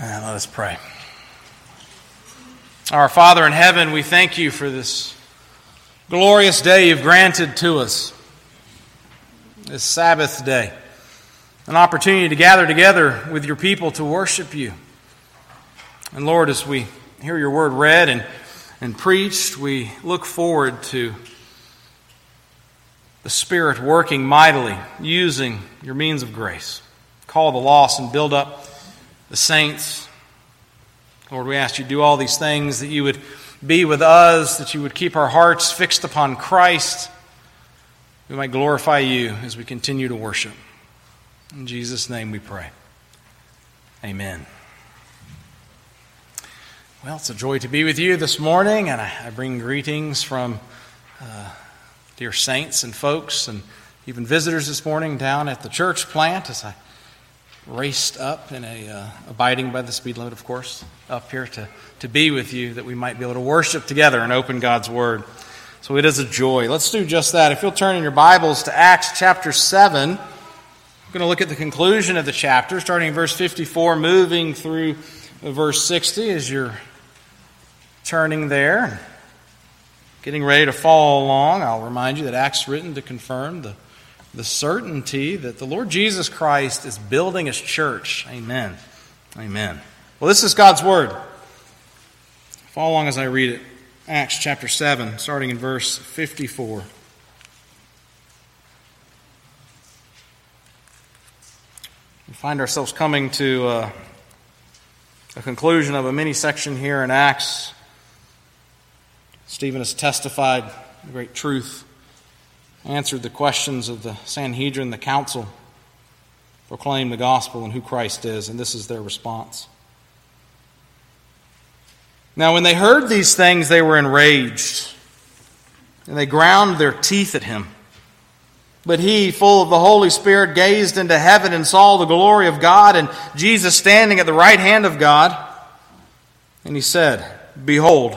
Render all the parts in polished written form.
And let us pray. Our Father in heaven, we thank you for this glorious day you've granted to us, this Sabbath day, an opportunity to gather together with your people to worship you. And Lord, as we hear your word read and preached, we look forward to the Spirit working mightily, using your means of grace. Call the lost and build up the saints. Lord, we ask you to do all these things, that you would be with us, that you would keep our hearts fixed upon Christ. We might glorify you as we continue to worship. In Jesus' name we pray. Amen. Well, it's a joy to be with you this morning, and I bring greetings from dear saints and folks and even visitors this morning down at the church plant as I raced up in abiding by the speed limit, of course, up here to be with you, that we might be able to worship together and open God's Word. So it is a joy. Let's do just that. If you'll turn in your Bibles to Acts chapter 7, I'm going to look at the conclusion of the chapter, starting in verse 54, moving through verse 60 as you're turning there. Getting ready to follow along, I'll remind you that Acts is written to confirm the certainty that the Lord Jesus Christ is building His church. Amen. Amen. Well, this is God's Word. Follow along as I read it. Acts chapter 7, starting in verse 54. We find ourselves coming to a conclusion of a mini-section here in Acts. Stephen has testified great truth, answered the questions of the Sanhedrin, the council, proclaimed the gospel and who Christ is, and this is their response. Now, when they heard these things, they were enraged, and they ground their teeth at him. But he, full of the Holy Spirit, gazed into heaven and saw the glory of God and Jesus standing at the right hand of God. And he said, "Behold,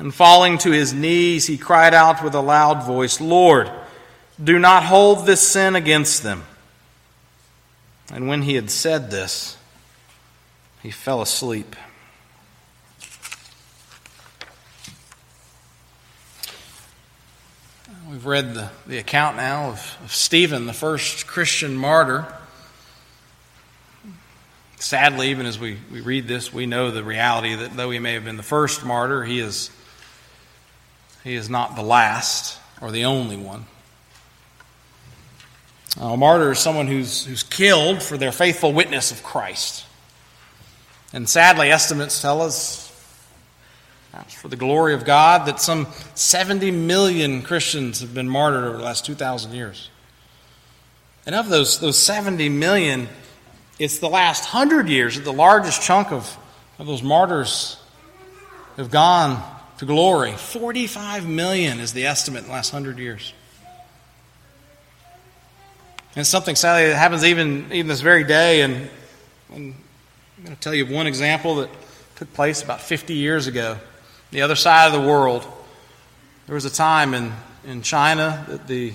And falling to his knees, he cried out with a loud voice, "Lord, do not hold this sin against them." And when he had said this, he fell asleep. We've read the account now of Stephen, the first Christian martyr. Sadly, even as we read this, we know the reality that though he may have been the first martyr, he is not the last or the only one. A martyr is someone who's killed for their faithful witness of Christ. And sadly, estimates tell us, perhaps for the glory of God, that some 70 million Christians have been martyred over the last 2,000 years. And of those 70 million, it's the last 100 years that the largest chunk of those martyrs have gone to glory. 45 million is the estimate in the last 100 years. And it's something, sadly, that happens even this very day. And I'm going to tell you one example that took place about 50 years ago. The other side of the world, there was a time in China that the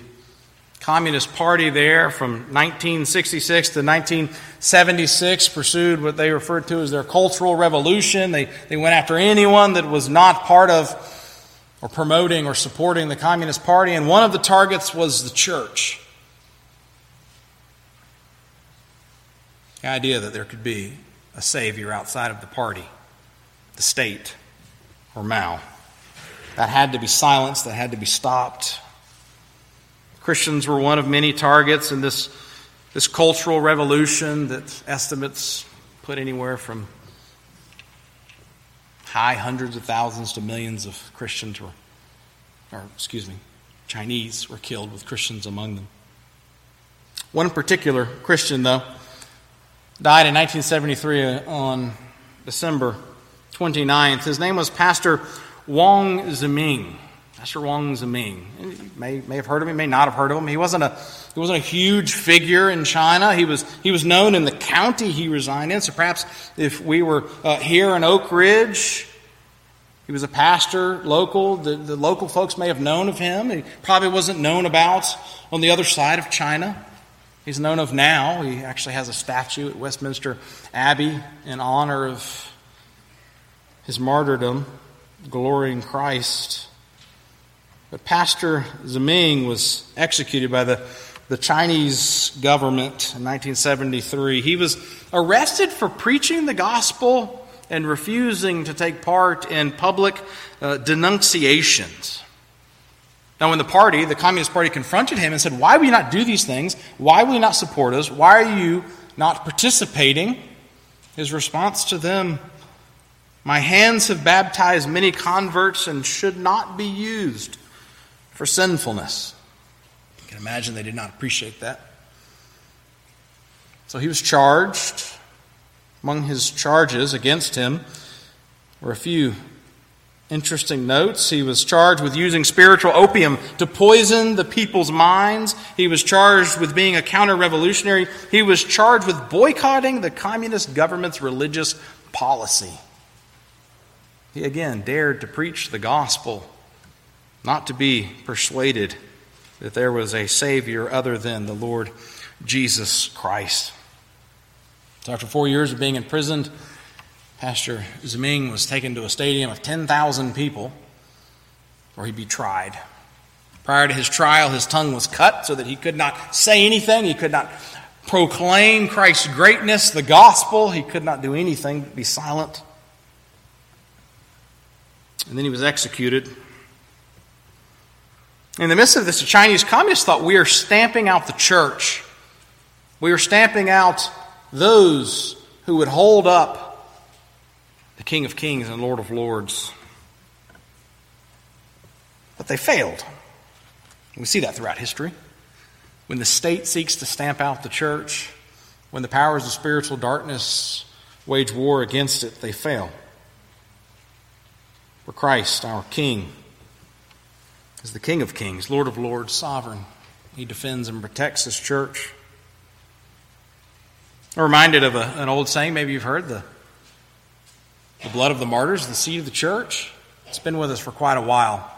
Communist Party there from 1966 to 1976 pursued what they referred to as their Cultural Revolution. They went after anyone that was not part of or promoting or supporting the Communist Party, and one of the targets was the church. The idea that there could be a savior outside of the party, the state, or Mao. That had to be silenced, that had to be stopped. Christians were one of many targets in this cultural revolution that estimates put anywhere from high hundreds of thousands to millions of Christians Chinese were killed with Christians among them. One particular Christian, though, died in 1973 on December 29th. His name was Pastor Wang Zhiming. Pastor Wang Zhiming. You may have heard of him, may not have heard of him. He wasn't a huge figure in China. He was known in the county he resided in. So perhaps if we were here in Oak Ridge, he was a pastor local. The local folks may have known of him. He probably wasn't known about on the other side of China. He's known of now. He actually has a statue at Westminster Abbey in honor of his martyrdom, glory in Christ. But Pastor Zhiming was executed by the Chinese government in 1973. He was arrested for preaching the gospel and refusing to take part in public denunciations. Now, when the Communist Party confronted him and said, "Why will you not do these things? Why will you not support us? Why are you not participating?" His response to them, "My hands have baptized many converts and should not be used for sinfulness." You can imagine they did not appreciate that. So he was charged. Among his charges against him were a few interesting notes. He was charged with using spiritual opium to poison the people's minds. He was charged with being a counter-revolutionary. He was charged with boycotting the communist government's religious policy. He again dared to preach the gospel, not to be persuaded that there was a Savior other than the Lord Jesus Christ. So after 4 years of being imprisoned, Pastor Zhiming was taken to a stadium of 10,000 people where he'd be tried. Prior to his trial, his tongue was cut so that he could not say anything. He could not proclaim Christ's greatness, the gospel. He could not do anything but be silent. And then he was executed. In the midst of this, the Chinese communists thought, "We are stamping out the church. We are stamping out those who would hold up the King of Kings and Lord of Lords." But they failed. We see that throughout history. When the state seeks to stamp out the church, when the powers of spiritual darkness wage war against it, they fail. For Christ, our King, is the King of Kings, Lord of Lords, sovereign. He defends and protects His church. I'm reminded of an old saying, maybe you've heard, the blood of the martyrs, the seed of the church. It's been with us for quite a while.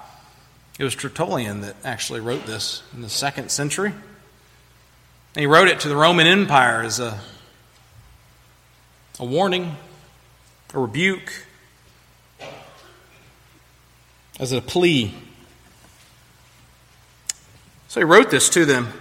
It was Tertullian that actually wrote this in the 2nd century. And he wrote it to the Roman Empire as a warning, a rebuke, as a plea. So he wrote this to them.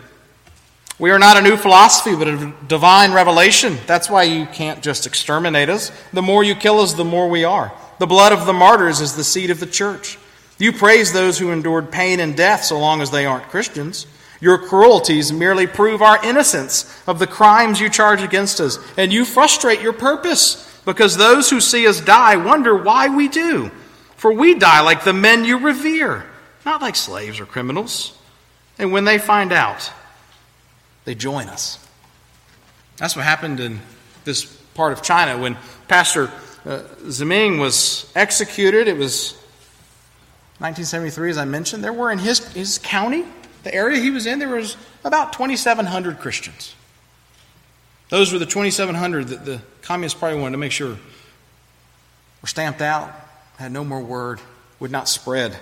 "We are not a new philosophy, but a divine revelation. That's why you can't just exterminate us. The more you kill us, the more we are. The blood of the martyrs is the seed of the church. You praise those who endured pain and death so long as they aren't Christians. Your cruelties merely prove our innocence of the crimes you charge against us, and you frustrate your purpose, because those who see us die wonder why we do. For we die like the men you revere, not like slaves or criminals. And when they find out, they join us." That's what happened in this part of China. When Pastor Zhiming was executed, it was 1973, as I mentioned. There were in his county, the area he was in, there was about 2,700 Christians. Those were the 2,700 that the Communist Party wanted to make sure were stamped out, had no more word, would not spread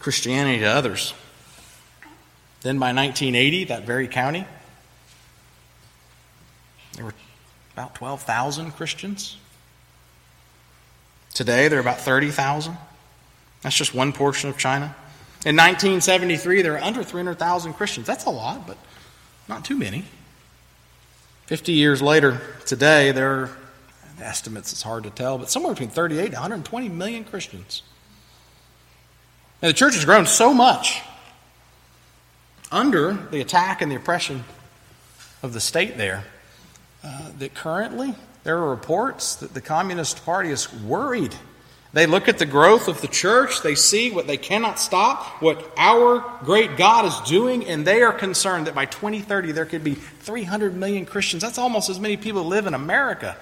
Christianity to others. Then by 1980, that very county, there were about 12,000 Christians. Today, there are about 30,000. That's just one portion of China. In 1973, there were under 300,000 Christians. That's a lot, but not too many. 50 years later, today, there are estimates, it's hard to tell, but somewhere between 38 to 120 million Christians. Now, the church has grown so much under the attack and the oppression of the state there, that currently there are reports that the Communist Party is worried. They look at the growth of the church, they see what they cannot stop, what our great God is doing, and they are concerned that by 2030 there could be 300 million Christians. That's almost as many people live in America.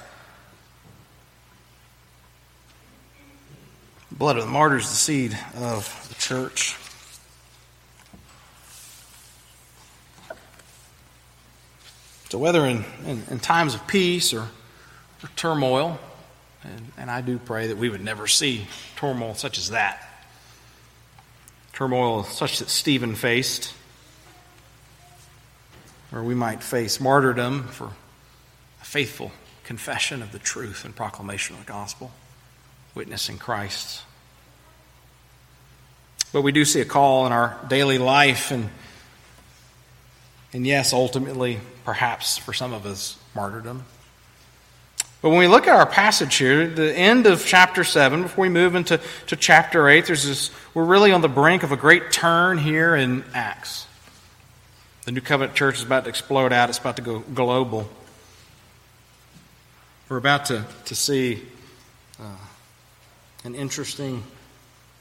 blood of the martyrs, the seed of the church. So whether in times of peace or turmoil, and I do pray that we would never see turmoil such as that, turmoil such that Stephen faced, or we might face martyrdom for a faithful confession of the truth and proclamation of the gospel, witnessing Christ. But we do see a call in our daily life, and yes, ultimately, perhaps for some of us, martyrdom. But when we look at our passage here, the end of chapter 7, before we move into chapter 8, we're really on the brink of a great turn here in Acts. The New Covenant Church is about to explode out. It's about to go global. We're about to see an interesting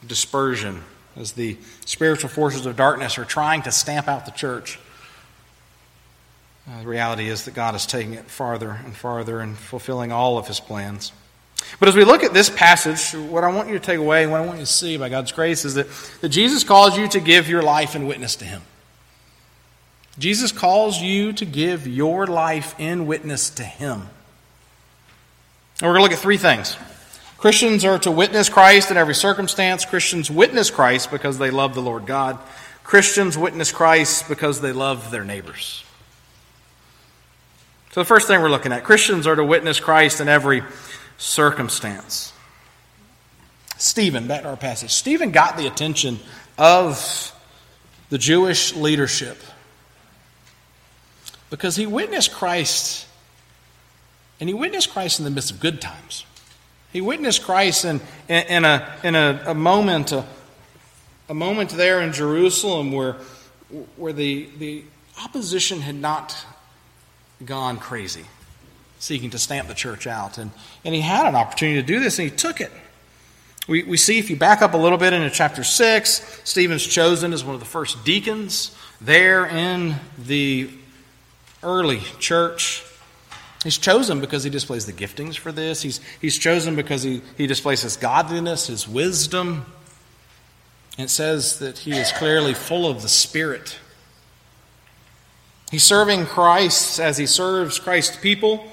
dispersion as the spiritual forces of darkness are trying to stamp out the church. The reality is that God is taking it farther and farther and fulfilling all of his plans. But as we look at this passage, what I want you to take away, what I want you to see by God's grace is that Jesus calls you to give your life in witness to him. Jesus calls you to give your life in witness to him. And we're going to look at three things. Christians are to witness Christ in every circumstance. Christians witness Christ because they love the Lord God. Christians witness Christ because they love their neighbors. So the first thing we're looking at, Christians are to witness Christ in every circumstance. Stephen, back to our passage. Stephen got the attention of the Jewish leadership because he witnessed Christ, and he witnessed Christ in the midst of good times. He witnessed Christ in a moment, a moment there in Jerusalem where the opposition had not gone crazy, seeking to stamp the church out. And he had an opportunity to do this, and he took it. We see, if you back up a little bit into chapter 6, Stephen's chosen as one of the first deacons there in the early church. He's chosen because he displays the giftings for this. He's chosen because he displays his godliness, his wisdom. And it says that he is clearly full of the Spirit. He's serving Christ as he serves Christ's people.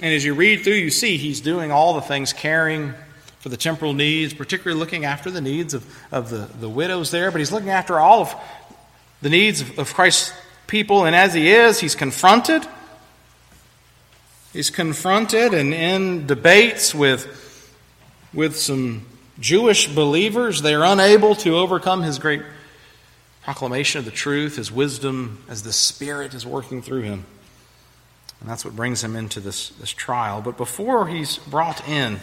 And as you read through, you see he's doing all the things, caring for the temporal needs, particularly looking after the needs of the widows there. But he's looking after all of the needs of Christ's people. And as he is, he's confronted. He's confronted and in debates with some Jewish believers. They are unable to overcome his great proclamation of the truth, his wisdom, as the Spirit is working through him. And that's what brings him into this trial. But before he's brought in,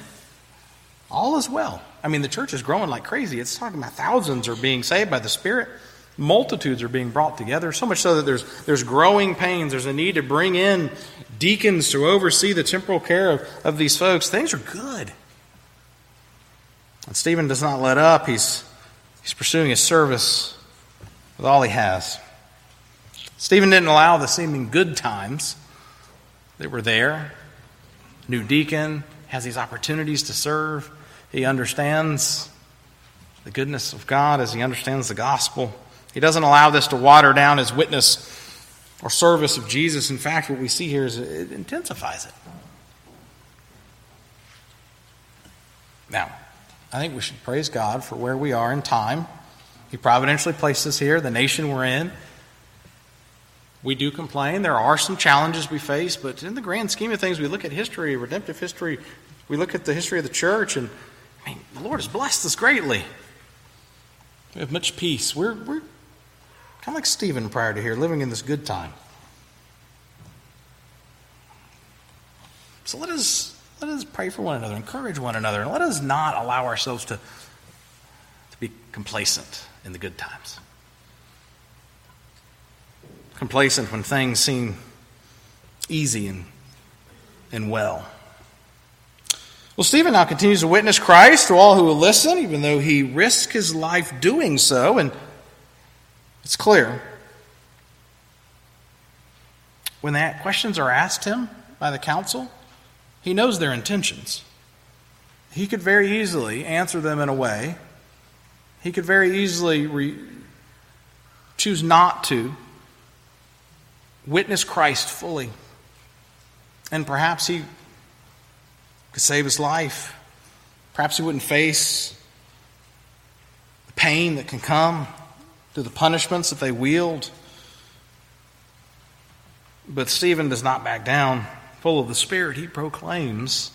all is well. I mean, the church is growing like crazy. It's talking about thousands are being saved by the Spirit. Multitudes are being brought together, so much so that there's growing pains. There's a need to bring in deacons to oversee the temporal care of these folks. Things are good. And Stephen does not let up. He's pursuing his service with all he has. Stephen didn't allow the seeming good times that were there. New deacon has these opportunities to serve. He understands the goodness of God as he understands the gospel. He doesn't allow this to water down his witness or service of Jesus. In fact, what we see here is it intensifies it. Now, I think we should praise God for where we are in time. He providentially placed us here, the nation we're in. We do complain. There are some challenges we face, but in the grand scheme of things, we look at history, redemptive history. We look at the history of the church, and I mean, the Lord has blessed us greatly. We have much peace. We're kind of like Stephen prior to here, living in this good time. So let us pray for one another, encourage one another, and let us not allow ourselves to be complacent in the good times. Complacent when things seem easy and well. Well, Stephen now continues to witness Christ to all who will listen, even though he risked his life doing so, and it's clear. When the questions are asked him by the council, he knows their intentions. he could very easily answer them in a way. He could very easily choose not to witness Christ fully. And perhaps he could save his life. Perhaps he wouldn't face the pain that can come through the punishments that they wield. But Stephen does not back down. Full of the Spirit, he proclaims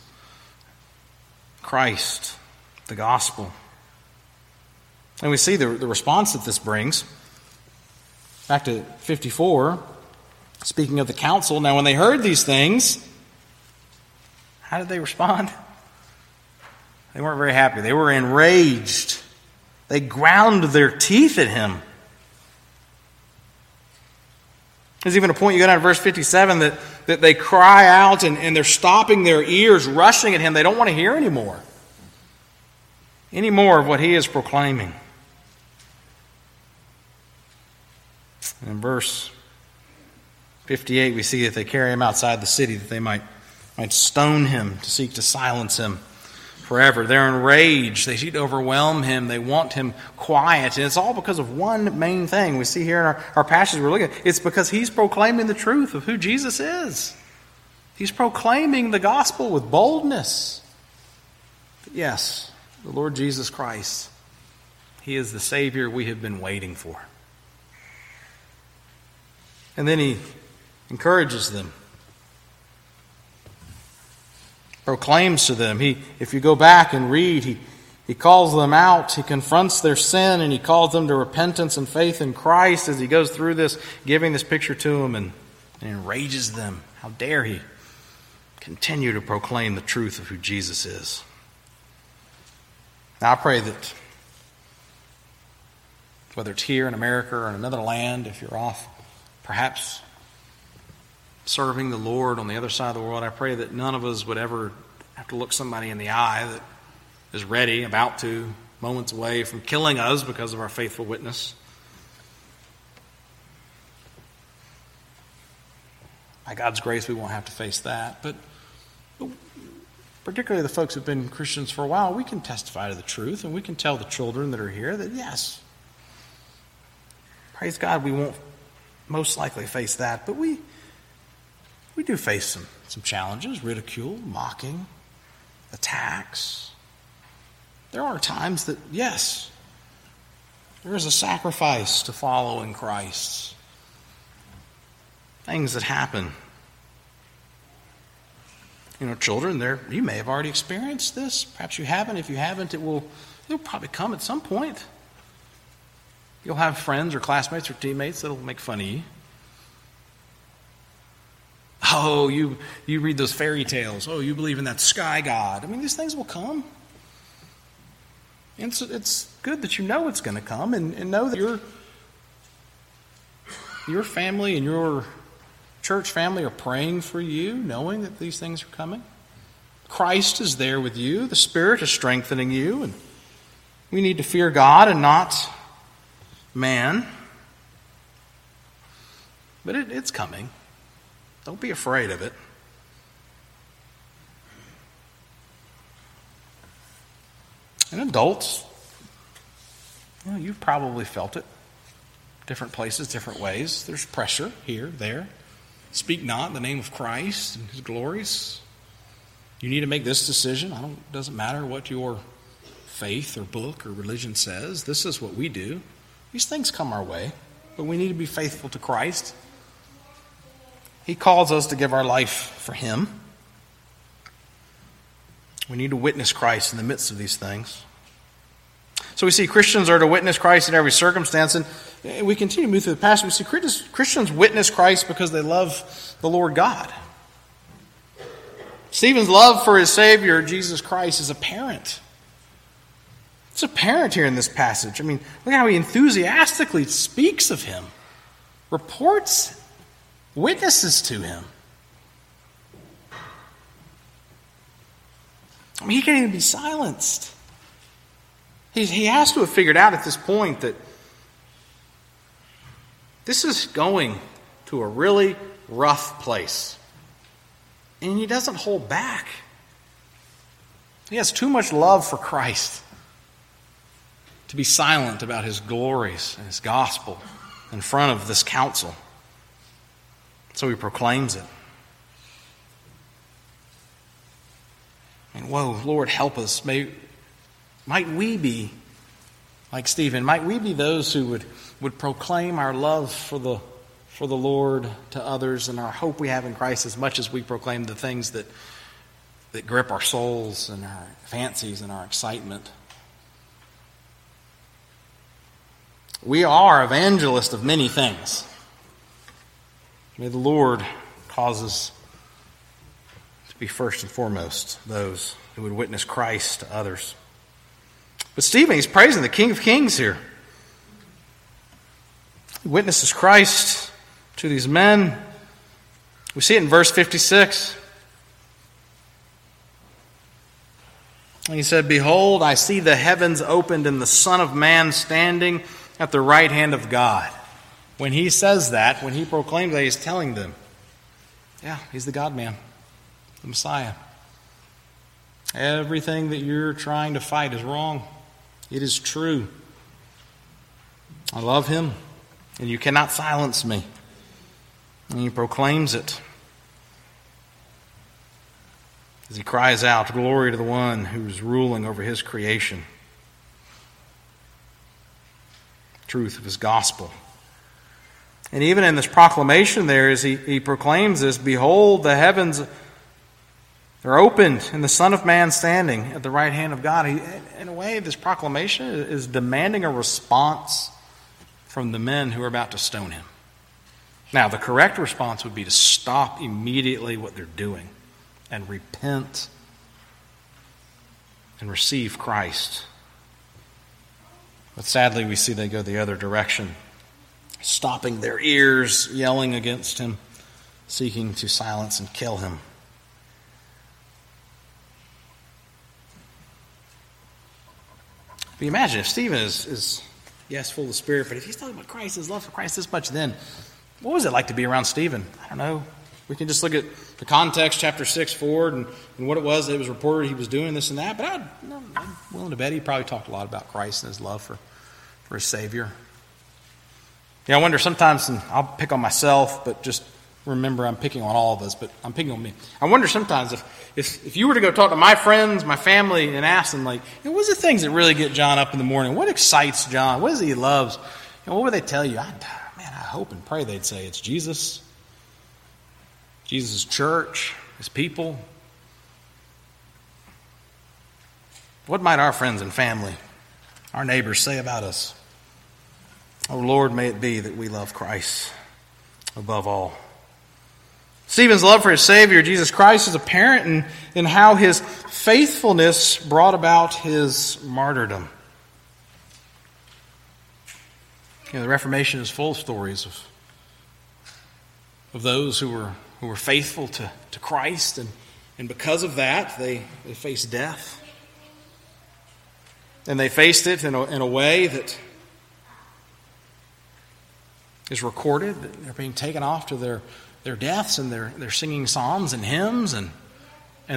Christ, the gospel. And we see the response that this brings. Back to 54, speaking of the council. Now, when they heard these things, how did they respond? They weren't very happy. They were enraged. They ground their teeth at him. There's even a point, you go down to verse 57, that they cry out and they're stopping their ears, rushing at him. They don't want to hear anymore. Any more of what he is proclaiming. And in verse 58, we see that they carry him outside the city, that they might stone him to seek to silence him forever. They're enraged. They seek to overwhelm him. They want him quiet. And it's all because of one main thing we see here in our passage we're looking at. It's because he's proclaiming the truth of who Jesus is. He's proclaiming the gospel with boldness. But yes, the Lord Jesus Christ, he is the Savior we have been waiting for. And then he encourages them, proclaims to them. If you go back and read, he calls them out, he confronts their sin, and he calls them to repentance and faith in Christ as he goes through this, giving this picture to them and enrages them. How dare he continue to proclaim the truth of who Jesus is. Now I pray that whether it's here in America or in another land, if you're off perhaps serving the Lord on the other side of the world, I pray that none of us would ever have to look somebody in the eye that is ready, about to, moments away from killing us because of our faithful witness. By God's grace, we won't have to face that. But particularly the folks who've been Christians for a while, we can testify to the truth, and we can tell the children that are here that, yes, praise God, we won't most likely face that, but we do face some challenges, ridicule, mocking, attacks. There are times that, yes, there is a sacrifice to following Christ. Things that happen. You know, children, you may have already experienced this. Perhaps you haven't. If you haven't, it'll probably come at some point. You'll have friends or classmates or teammates that'll make fun of you. Oh, you read those fairy tales. Oh, you believe in that sky god. I mean, these things will come. And so it's good that you know it's going to come and know that your family and your church family are praying for you, knowing that these things are coming. Christ is there with you. The Spirit is strengthening you. And we need to fear God and not man. But it's coming. Don't be afraid of it. And adults, you've probably felt it. Different places, different ways. There's pressure here, there. Speak not in the name of Christ and his glories. You need to make this decision. It doesn't matter what your faith or book or religion says. This is what we do. These things come our way, but we need to be faithful to Christ. He calls us to give our life for him. We need to witness Christ in the midst of these things. So we see Christians are to witness Christ in every circumstance, and we continue to move through the passage. We see Christians witness Christ because they love the Lord God. Stephen's love for his Savior, Jesus Christ, is apparent. It's apparent here in this passage. I mean, look how he enthusiastically speaks of him, reports, witnesses to him. I mean, he can't even be silenced. He has to have figured out at this point that this is going to a really rough place. And he doesn't hold back. He has too much love for Christ to be silent about his glories and his gospel in front of this council. So he proclaims it. And whoa, Lord, help us. Might we be like Stephen? Might we be those who would proclaim our love for the Lord to others and our hope we have in Christ as much as we proclaim the things that grip our souls and our fancies and our excitement? We are evangelists of many things. May the Lord cause us to be first and foremost those who would witness Christ to others. But Stephen, he's praising the King of Kings here. He witnesses Christ to these men. We see it in verse 56. He said, "Behold, I see the heavens opened and the Son of Man standing at the right hand of God." When he says that, when he proclaims that, he's telling them, yeah, he's the God-man, the Messiah. Everything that you're trying to fight is wrong. It is true. I love him, and you cannot silence me. And he proclaims it as he cries out, "Glory to the one who's ruling over his creation." Truth of his gospel. And even in this proclamation there, as he proclaims this, "Behold, the heavens are opened, and the Son of Man standing at the right hand of God." In a way, this proclamation is demanding a response from the men who are about to stone him. Now, the correct response would be to stop immediately what they're doing and repent and receive Christ. But sadly, we see they go the other direction, stopping their ears, yelling against him, seeking to silence and kill him. But you imagine if Stephen is yes, full of spirit, but if he's talking about Christ, his love for Christ this much, then what was it like to be around Stephen? I don't know. We can just look at the context, chapter 6 forward, and what it was that it was reported he was doing this and that. But I'm willing to bet he probably talked a lot about Christ and his love for his Savior. Yeah, I wonder sometimes, and I'll pick on myself, but just remember I'm picking on all of us, but I'm picking on me. I wonder sometimes if you were to go talk to my friends, my family, and ask them, like, what's the things that really get John up in the morning? What excites John? What is it he loves? What would they tell you? I hope and pray they'd say it's Jesus. Jesus' church, his people. What might our friends and family, our neighbors say about us? Oh Lord, may it be that we love Christ above all. Stephen's love for his Savior, Jesus Christ, is apparent in how his faithfulness brought about his martyrdom. The Reformation is full of stories of those who were faithful to Christ, and because of that, they faced death. And they faced it in a way that is recorded, that they're being taken off to their deaths, and they're singing psalms and hymns, and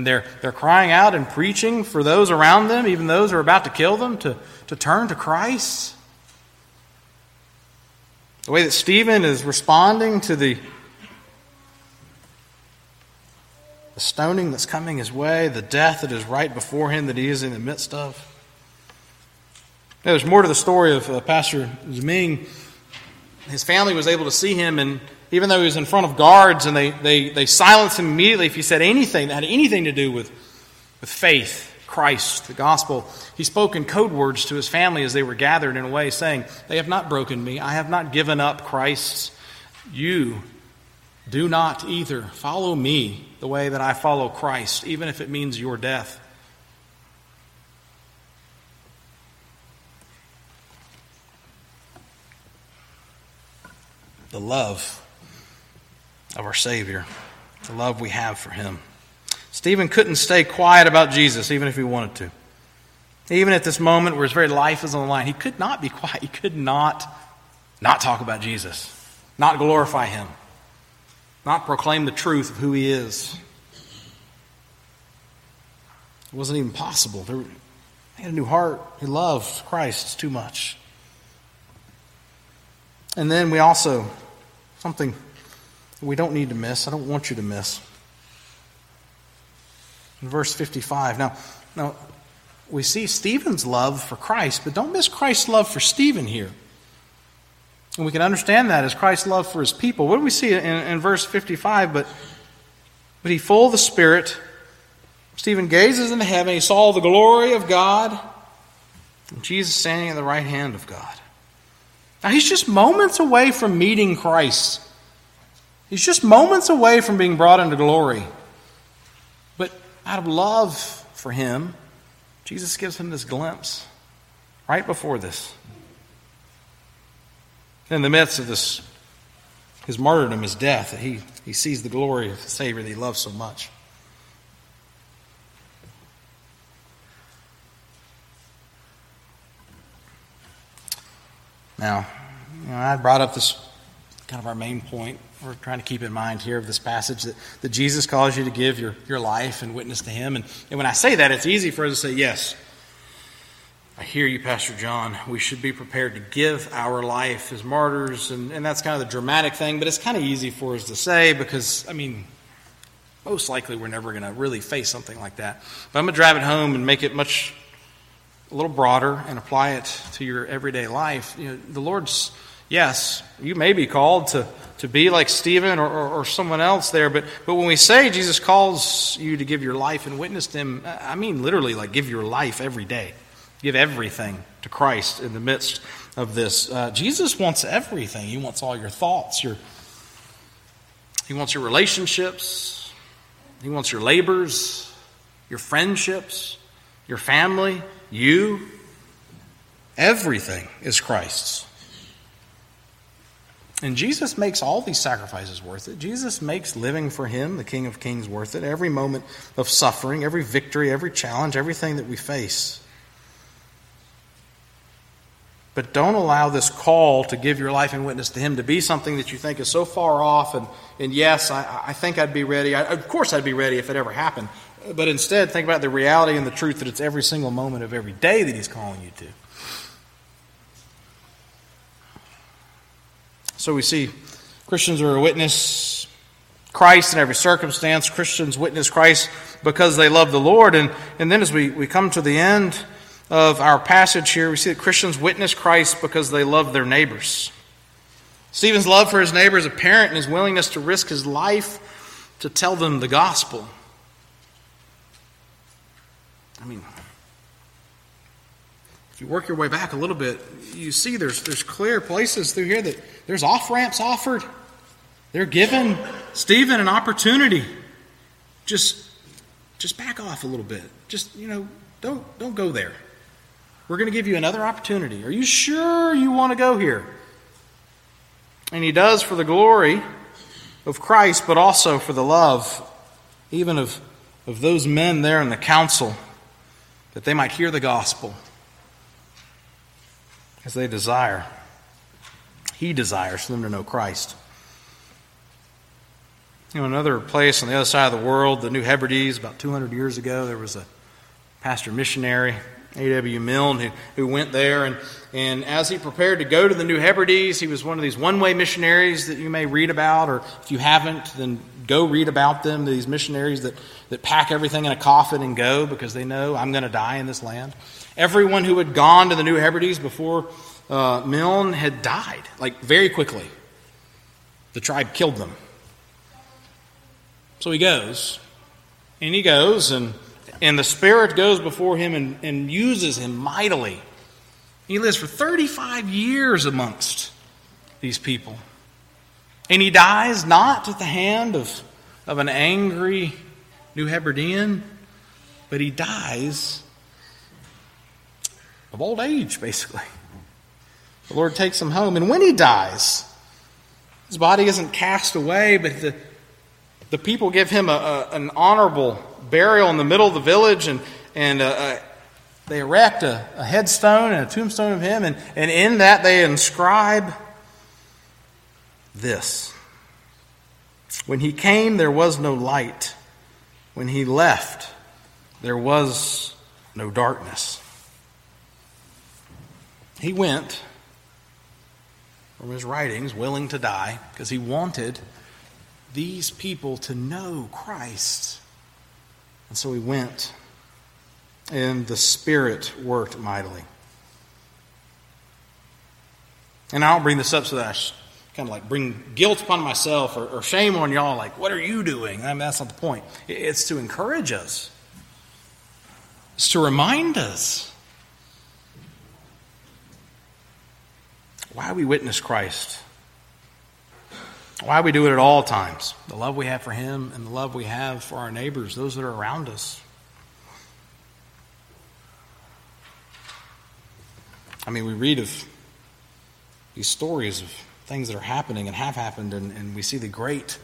they're crying out and preaching for those around them, even those who are about to kill them, to turn to Christ. The way that Stephen is responding to the stoning that's coming his way, the death that is right before him that he is in the midst of. Now, there's more to the story of Pastor Zhiming. His family was able to see him, and even though he was in front of guards, and they silenced him immediately if he said anything that had anything to do with faith, Christ, the gospel, he spoke in code words to his family as they were gathered in a way, saying, "They have not broken me. I have not given up Christ. You do not either. Follow me the way that I follow Christ, even if it means your death." The love of our Savior, the love we have for him. Stephen couldn't stay quiet about Jesus, even if he wanted to. Even at this moment where his very life is on the line, he could not be quiet. He could not talk about Jesus, not glorify him, not proclaim the truth of who he is. It wasn't even possible. They had a new heart. They loved Christ too much. And then we also, something we don't need to miss, I don't want you to miss. In verse 55, now we see Stephen's love for Christ, but don't miss Christ's love for Stephen here. And we can understand that as Christ's love for his people. What do we see in verse 55? But he, full of the Spirit, Stephen gazes into heaven, he saw the glory of God, and Jesus standing at the right hand of God. Now he's just moments away from meeting Christ. He's just moments away from being brought into glory. But out of love for him, Jesus gives him this glimpse right before this. In the midst of this, his martyrdom, his death, he sees the glory of the Savior that he loves so much. Now, I brought up this kind of our main point we're trying to keep in mind here of this passage, that Jesus calls you to give your life and witness to him. And when I say that, it's easy for us to say, yes, I hear you, Pastor John. We should be prepared to give our life as martyrs. And that's kind of the dramatic thing, but it's kind of easy for us to say because, most likely we're never going to really face something like that. But I'm going to drive it home and make it a little broader and apply it to your everyday life. The Lord's, yes, you may be called to be like Stephen or someone else there, but when we say Jesus calls you to give your life and witness to him, I mean literally like give your life every day. Give everything to Christ in the midst of this. Jesus wants everything. He wants all your thoughts. He wants your relationships. He wants your labors, your friendships, your family. You, everything is Christ's. And Jesus makes all these sacrifices worth it. Jesus makes living for him, the King of Kings, worth it. Every moment of suffering, every victory, every challenge, everything that we face. But don't allow this call to give your life and witness to him to be something that you think is so far off. And yes, I think I'd be ready. Of course I'd be ready if it ever happened. But instead, think about the reality and the truth that it's every single moment of every day that he's calling you to. So we see Christians are a witness Christ in every circumstance. Christians witness Christ because they love the Lord. And then as we come to the end of our passage here, we see that Christians witness Christ because they love their neighbors. Stephen's love for his neighbor is apparent in his willingness to risk his life to tell them the gospel. If you work your way back a little bit, you see there's clear places through here that there's off-ramps offered. They're giving Stephen an opportunity. Just back off a little bit. Don't go there. We're going to give you another opportunity. Are you sure you want to go here? And he does for the glory of Christ, but also for the love even of those men there in the council, that they might hear the gospel as they desire. He desires for them to know Christ. Another place on the other side of the world, the New Hebrides, about 200 years ago, there was a pastor missionary, A.W. Milne, who went there. And as he prepared to go to the New Hebrides, he was one of these one-way missionaries that you may read about, or if you haven't, then go read about them, these missionaries that pack everything in a coffin and go because they know I'm going to die in this land. Everyone who had gone to the New Hebrides before Milne had died, very quickly. The tribe killed them. So he goes. And he goes, and the Spirit goes before him and uses him mightily. He lives for 35 years amongst these people. And he dies not at the hand of an angry New Hebridean, but he dies of old age, basically. The Lord takes him home. And when he dies, his body isn't cast away, but the people give him an honorable burial in the middle of the village, and they erect a headstone and a tombstone of him, and in that they inscribe this. When he came, there was no light. When he left, there was no darkness. He went from his writings willing to die because he wanted these people to know Christ. And so he went, and the Spirit worked mightily. And I don't bring this up so that I kind of like bring guilt upon myself or shame on y'all, like, what are you doing? I mean, that's not the point. It's to encourage us. It's to remind us why we witness Christ. Why we do it at all times. The love we have for Him and the love we have for our neighbors, those that are around us. I mean, we read of these stories of things that are happening and have happened, and we see the great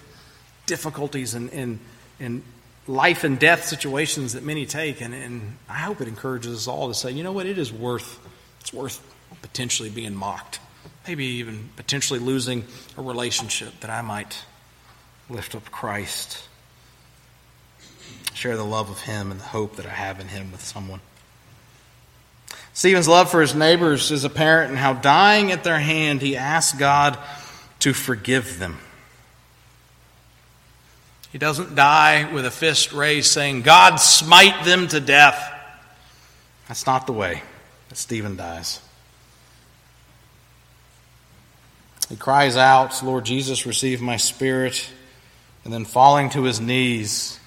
difficulties in life and death situations that many take, and I hope it encourages us all to say, you know what, it's worth potentially being mocked, maybe even potentially losing a relationship, that I might lift up Christ, share the love of Him and the hope that I have in Him with someone. Stephen's love for his neighbors is apparent in how, dying at their hand, he asks God to forgive them. He doesn't die with a fist raised saying, God, smite them to death. That's not the way that Stephen dies. He cries out, Lord Jesus, receive my spirit. And then, falling to his knees,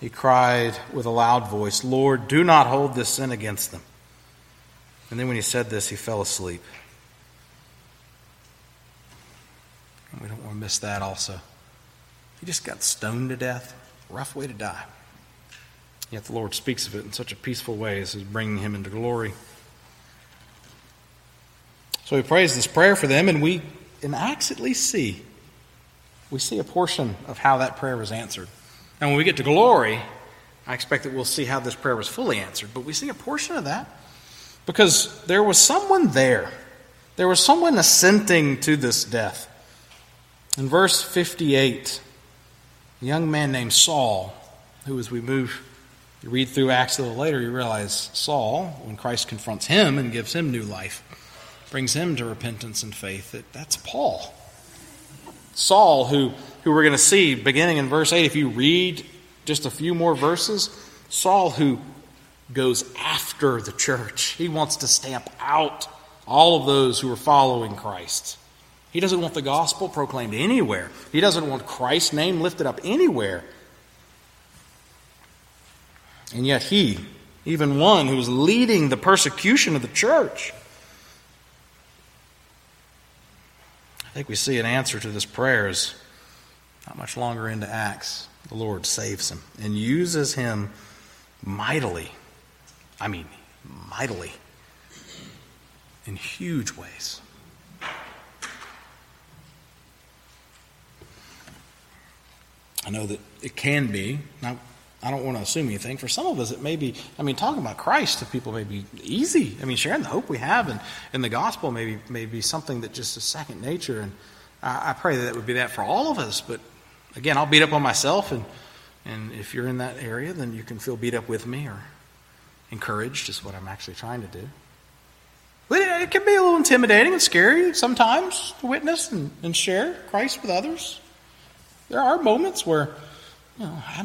he cried with a loud voice, Lord, do not hold this sin against them. And then when he said this, he fell asleep. And we don't want to miss that also. He just got stoned to death. Rough way to die. Yet the Lord speaks of it in such a peaceful way as is bringing him into glory. So he prays this prayer for them, and we, in Acts at least, see a portion of how that prayer was answered. And when we get to glory, I expect that we'll see how this prayer was fully answered. But we see a portion of that. Because there was someone there. There was someone assenting to this death. In verse 58, a young man named Saul, who, as we move, you read through Acts a little later, you realize Saul, when Christ confronts him and gives him new life, brings him to repentance and faith, that's Paul. Saul, who we're going to see beginning in verse 8, if you read just a few more verses, Saul, who goes after the church. He wants to stamp out all of those who are following Christ. He doesn't want the gospel proclaimed anywhere. He doesn't want Christ's name lifted up anywhere. And yet he, even one who was leading the persecution of the church, I think we see an answer to this prayer is not much longer into Acts. The Lord saves him and uses him mightily. I mean, mightily, in huge ways. I know that it can be. Now, I don't want to assume anything. For some of us, it may be, talking about Christ to people may be easy. Sharing the hope we have and the gospel may be something that just is second nature. And I pray that it would be that for all of us. But again, I'll beat up on myself. And if you're in that area, then you can feel beat up with me, or encouraged is what I'm actually trying to do. But it can be a little intimidating and scary sometimes to witness and share Christ with others. There are moments where, I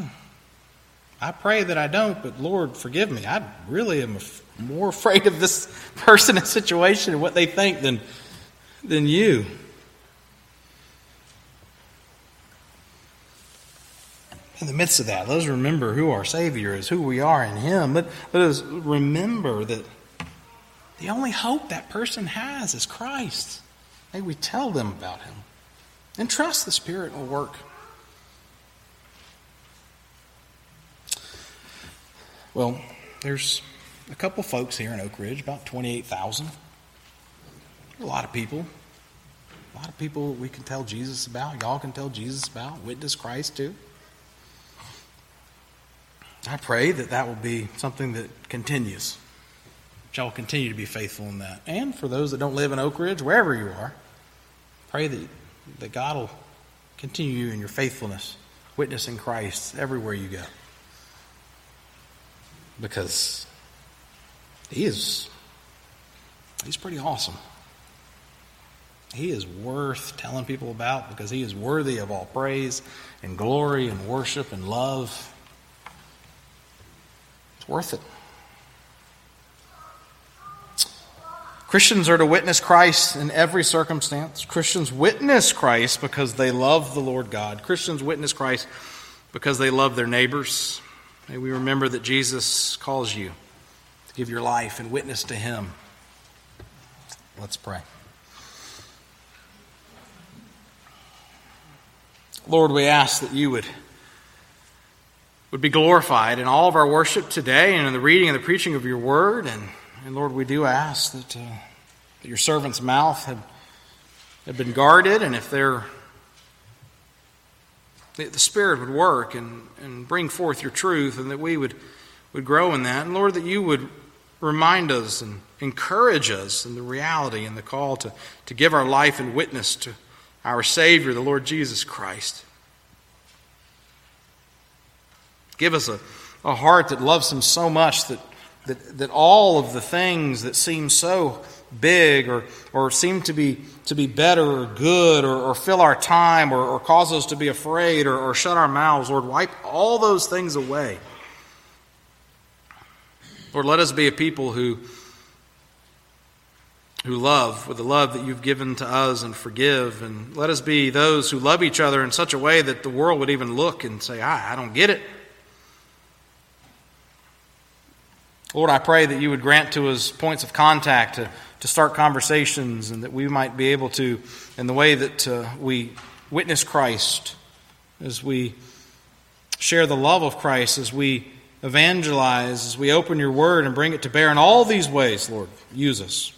pray that I don't, but Lord, forgive me. I really am more afraid of this person and situation and what they think than you. In the midst of that, let us remember who our Savior is, who we are in Him. Let us remember that the only hope that person has is Christ. May we tell them about Him. And trust the Spirit will work. Well, there's a couple folks here in Oak Ridge, about 28,000. A lot of people. A lot of people we can tell Jesus about, y'all can tell Jesus about, witness Christ to. I pray that will be something that continues. Y'all continue to be faithful in that. And for those that don't live in Oak Ridge, wherever you are, pray that God will continue you in your faithfulness, witnessing Christ everywhere you go. because he's pretty awesome. He is worth telling people about because he is worthy of all praise and glory and worship and love. It's worth it. Christians are to witness Christ in every circumstance. Christians witness Christ because they love the Lord God. Christians witness Christ because they love their neighbors. May we remember that Jesus calls you to give your life and witness to him. Let's pray. Lord, we ask that you would be glorified in all of our worship today and in the reading and the preaching of your word. And Lord, we do ask that your servant's mouth had been guarded, and that the Spirit would work and bring forth your truth, and that we would grow in that. And Lord, that you would remind us and encourage us in the reality and the call to give our life and witness to our Savior, the Lord Jesus Christ. Give us a heart that loves him so much that all of the things that seem so big or seem to be better or good or fill our time or cause us to be afraid or shut our mouths, Lord, wipe all those things away. Lord, let us be a people who love with the love that you've given to us and forgive. And let us be those who love each other in such a way that the world would even look and say, I don't get it. Lord, I pray that you would grant to us points of contact to start conversations, and that we might be able to, in the way that we witness Christ, as we share the love of Christ, as we evangelize, as we open your word and bring it to bear in all these ways, Lord, use us.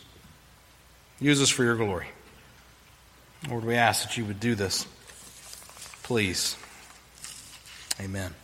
Use us for your glory. Lord, we ask that you would do this. Please. Amen.